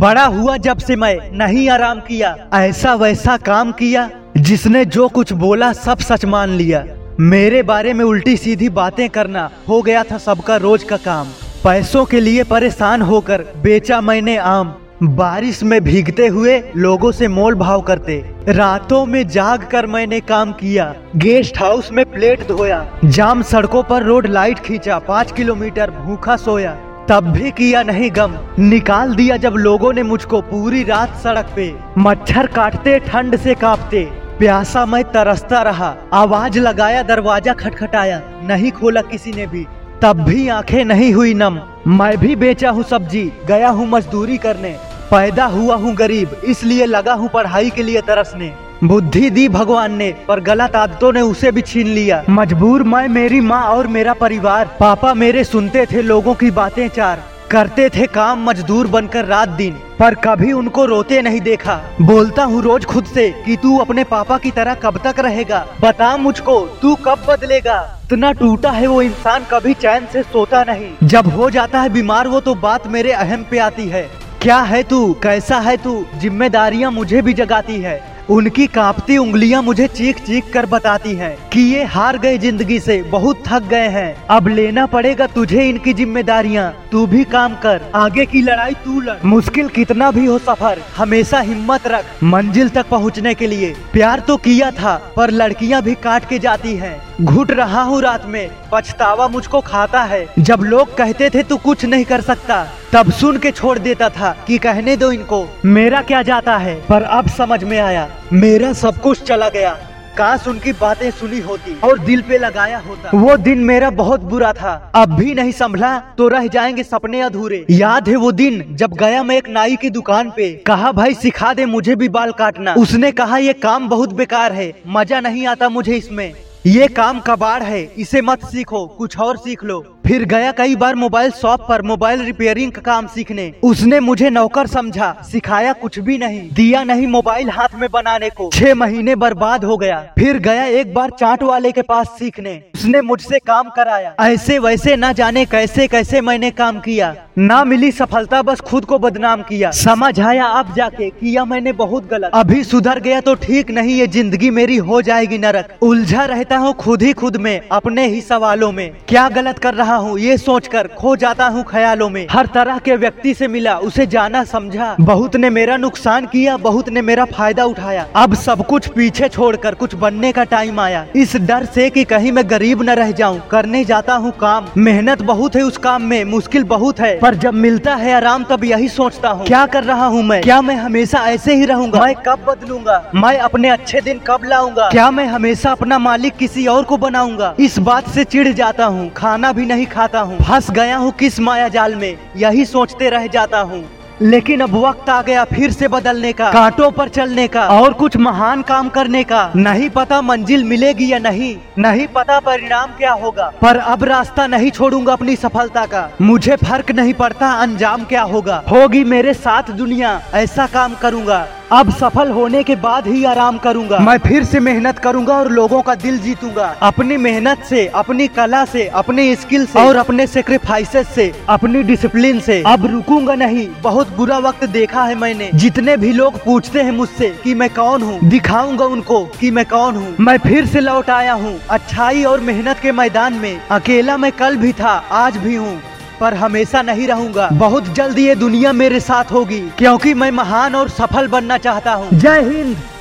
बड़ा हुआ जब से मैं नहीं आराम किया, ऐसा वैसा काम किया, जिसने जो कुछ बोला सब सच मान लिया। मेरे बारे में उल्टी सीधी बातें करना हो गया था सबका रोज का काम। पैसों के लिए परेशान होकर बेचा मैंने आम। बारिश में भीगते हुए लोगों से मोल भाव करते, रातों में जाग कर मैंने काम किया। गेस्ट हाउस में प्लेट धोया, जाम सड़कों पर रोड लाइट खींचा, 5 किलोमीटर भूखा सोया, तब भी किया नहीं गम। निकाल दिया जब लोगों ने मुझको पूरी रात सड़क पे, मच्छर काटते ठंड से कांपते, प्यासा मैं तरसता रहा। आवाज लगाया, दरवाजा खटखटाया, नहीं खोला किसी ने भी, तब भी आंखें नहीं हुई नम। मैं भी बेचा हूँ सब्जी, गया हूँ मजदूरी करने, पैदा हुआ हूँ गरीब, इसलिए लगा हूँ पढ़ाई के लिए तरसने। बुद्धि दी भगवान ने, पर गलत आदतों ने उसे भी छीन लिया। मजबूर मैं, मेरी माँ और मेरा परिवार। पापा मेरे सुनते थे लोगों की बातें चार, करते थे काम मजदूर बनकर रात दिन, पर कभी उनको रोते नहीं देखा। बोलता हूँ रोज खुद से कि तू अपने पापा की तरह कब तक रहेगा, बता मुझको तू कब बदलेगा। इतना टूटा है वो इंसान, कभी चैन से सोता नहीं। जब हो जाता है बीमार वो तो बात मेरे अहम पे आती है। क्या है तू, कैसा है तू, जिम्मेदारियाँ मुझे भी जगाती है। उनकी कांपती उंगलियां मुझे चीख चीख कर बताती हैं कि ये हार गए जिंदगी से, बहुत थक गए हैं, अब लेना पड़ेगा तुझे इनकी जिम्मेदारियां। तू भी काम कर, आगे की लड़ाई तू लड़, मुश्किल कितना भी हो सफर, हमेशा हिम्मत रख मंजिल तक पहुंचने के लिए। प्यार तो किया था पर लड़कियां भी काट के जाती हैं। घुट रहा हूँ रात में, पछतावा मुझको खाता है। जब लोग कहते थे तू कुछ नहीं कर सकता, तब सुन के छोड़ देता था कि कहने दो इनको, मेरा क्या जाता है। पर अब समझ में आया मेरा सब कुछ चला गया, काश उनकी बातें सुनी होती और दिल पे लगाया होता। वो दिन मेरा बहुत बुरा था, अब भी नहीं संभला तो रह जाएंगे सपने अधूरे। याद है वो दिन जब गया मैं एक नाई की दुकान पे, कहा भाई सिखा दे मुझे भी बाल काटना। उसने कहा ये काम बहुत बेकार है, मजा नहीं आता मुझे इसमें, ये काम कबाड़ है, इसे मत सीखो, कुछ और सीख लो। फिर गया कई बार मोबाइल शॉप पर मोबाइल रिपेयरिंग का काम सीखने। उसने मुझे नौकर समझा, सिखाया कुछ भी नहीं, दिया नहीं मोबाइल हाथ में बनाने को, 6 महीने बर्बाद हो गया। फिर गया एक बार चाट वाले के पास सीखने, उसने मुझसे काम कराया। ऐसे वैसे न जाने कैसे कैसे मैंने काम किया, ना मिली सफलता, बस खुद को बदनाम किया। समझ आया अब जाके किया मैंने बहुत गलत, अभी सुधर गया तो ठीक नहीं, ये जिंदगी मेरी हो जाएगी नरक। उलझा रहता हूँ खुद ही खुद में, अपने ही सवालों में, क्या गलत कर रहा हूँ ये सोचकर खो जाता हूँ ख्यालों में। हर तरह के व्यक्ति से मिला, उसे जाना समझा, बहुत ने मेरा नुकसान किया, बहुत ने मेरा फायदा उठाया। अब सब कुछ पीछे छोड़कर कुछ बनने का टाइम आया। इस डर से कि कहीं मैं गरीब न रह जाऊँ करने जाता हूँ काम। मेहनत बहुत है उस काम में, मुश्किल बहुत है, पर जब मिलता है आराम तब यही सोचता हूँ क्या कर रहा हूँ मैं, क्या मैं हमेशा ऐसे ही रहूँगा, मैं कब बदलूंगा, मैं अपने अच्छे दिन कब लाऊंगा, क्या मैं हमेशा अपना मालिक किसी और को बनाऊंगा। इस बात से चिढ़ जाता हूँ, खाना भी नहीं खाता हूँ, फंस गया हूँ किस माया जाल में, यही सोचते रह जाता हूँ। लेकिन अब वक्त आ गया फिर से बदलने का, कांटों पर चलने का और कुछ महान काम करने का। नहीं पता मंजिल मिलेगी या नहीं, नहीं पता परिणाम क्या होगा, पर अब रास्ता नहीं छोड़ूंगा अपनी सफलता का। मुझे फर्क नहीं पड़ता अंजाम क्या होगा, होगी मेरे साथ दुनिया, ऐसा काम करूंगा। अब सफल होने के बाद ही आराम करूंगा, मैं फिर से मेहनत करूंगा और लोगों का दिल जीतूंगा, अपनी मेहनत से, अपनी कला से, अपने स्किल से और अपने सेक्रीफाइसेस से, अपनी डिसिप्लिन से। अब रुकूंगा नहीं, बहुत बुरा वक्त देखा है मैंने। जितने भी लोग पूछते हैं मुझसे कि मैं कौन हूँ, दिखाऊंगा उनको कि मैं कौन हूँ। मैं फिर से लौट आया हूँ अच्छाई और मेहनत के मैदान में। अकेला मैं कल भी था, आज भी हूँ, पर हमेशा नहीं रहूंगा। बहुत जल्द ये दुनिया मेरे साथ होगी, क्योंकि मैं महान और सफल बनना चाहता हूँ। जय हिंद।